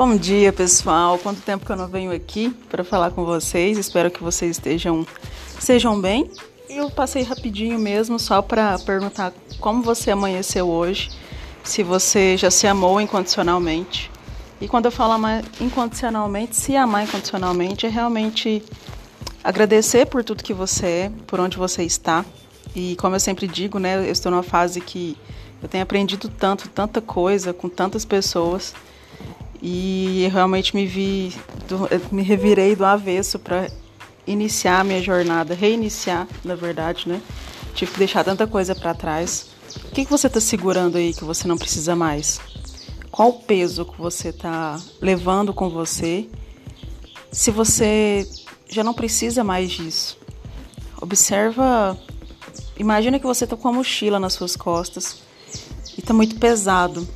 Bom dia, pessoal. Quanto tempo que eu não venho aqui para falar com vocês. Espero que vocês sejam bem. Eu passei rapidinho mesmo só para perguntar como você amanheceu hoje, se você já se amou incondicionalmente. E quando eu falo amar incondicionalmente, se amar incondicionalmente é realmente agradecer por tudo que você é, por onde você está. E como eu sempre digo, né, eu estou numa fase que eu tenho aprendido tanta coisa com tantas pessoas e eu realmente me revirei do avesso para iniciar a minha jornada, reiniciar, na verdade, né? Tive que deixar tanta coisa para trás. O que você está segurando aí que você não precisa mais? Qual o peso que você está levando com você se você já não precisa mais disso? Observa, imagina que você está com uma mochila nas suas costas e está muito pesado.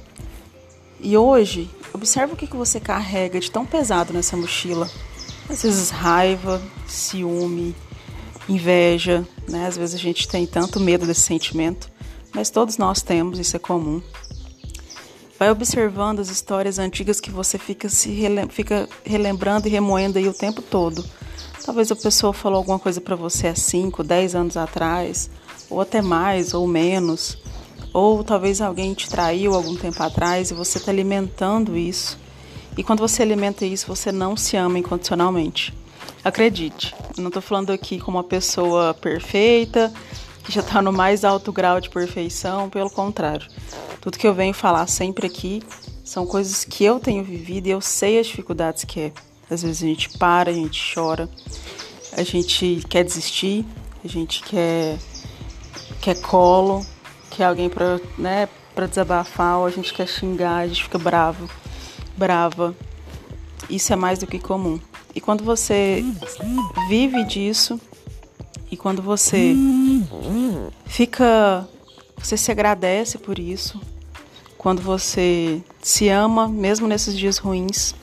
E hoje, observa o que você carrega de tão pesado nessa mochila. Às vezes raiva, ciúme, inveja, né? Às vezes a gente tem tanto medo desse sentimento, mas todos nós temos, isso é comum. Vai observando as histórias antigas que você fica relembrando e remoendo aí o tempo todo. Talvez a pessoa falou alguma coisa para você há 5, 10 anos atrás, ou até mais, ou menos. Ou talvez alguém te traiu algum tempo atrás e você está alimentando isso. E quando você alimenta isso, você não se ama incondicionalmente. Acredite, eu não estou falando aqui como uma pessoa perfeita, que já está no mais alto grau de perfeição, pelo contrário. Tudo que eu venho falar sempre aqui são coisas que eu tenho vivido e eu sei as dificuldades que é. Às vezes a gente para, a gente chora, a gente quer desistir, a gente quer colo, quer alguém para, né, para desabafar, ou a gente quer xingar, a gente fica bravo. Brava, isso é mais do que comum. E quando você vive disso, e quando você fica, você se agradece por isso, quando você se ama, mesmo nesses dias ruins,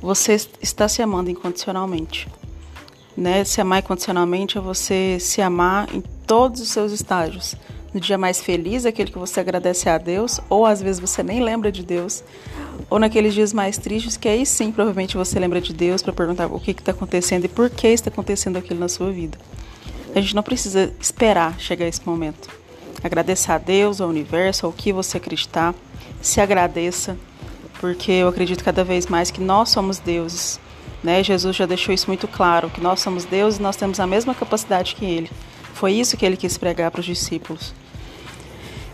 você está se amando incondicionalmente, né? Se amar incondicionalmente é você se amar em todos os seus estágios. No dia mais feliz, aquele que você agradece a Deus, ou às vezes você nem lembra de Deus, ou naqueles dias mais tristes, que aí sim, provavelmente você lembra de Deus para perguntar o que está acontecendo e por que está acontecendo aquilo na sua vida. A gente não precisa esperar chegar a esse momento. Agradeça a Deus, ao universo, ao que você acreditar, se agradeça, porque eu acredito cada vez mais que nós somos deuses, né? Jesus já deixou isso muito claro, que nós somos deuses e nós temos a mesma capacidade que Ele. Foi isso que ele quis pregar para os discípulos.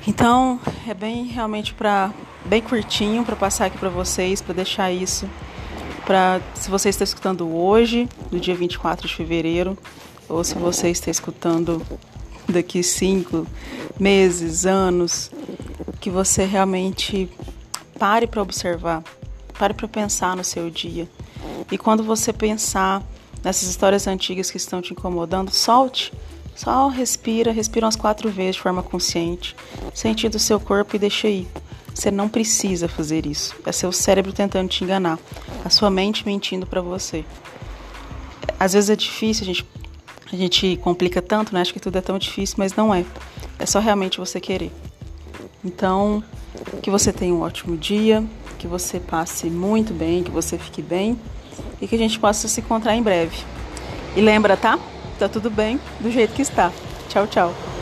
Então, é bem realmente bem curtinho para passar aqui para vocês, para deixar isso. Se você está escutando hoje, no dia 24 de fevereiro, ou se você está escutando daqui 5 meses, anos, que você realmente pare para observar, pare para pensar no seu dia. E quando você pensar nessas histórias antigas que estão te incomodando, solte. Só respira umas 4 vezes de forma consciente, sentindo o seu corpo e deixa ir. Você não precisa fazer isso. É seu cérebro tentando te enganar, a sua mente mentindo para você. Às vezes é difícil, a gente complica tanto, né? Acho que tudo é tão difícil, mas não é. É só realmente você querer. Então, que você tenha um ótimo dia, que você passe muito bem, que você fique bem e que a gente possa se encontrar em breve. E lembra, tá? Tá tudo bem do jeito que está. Tchau, tchau.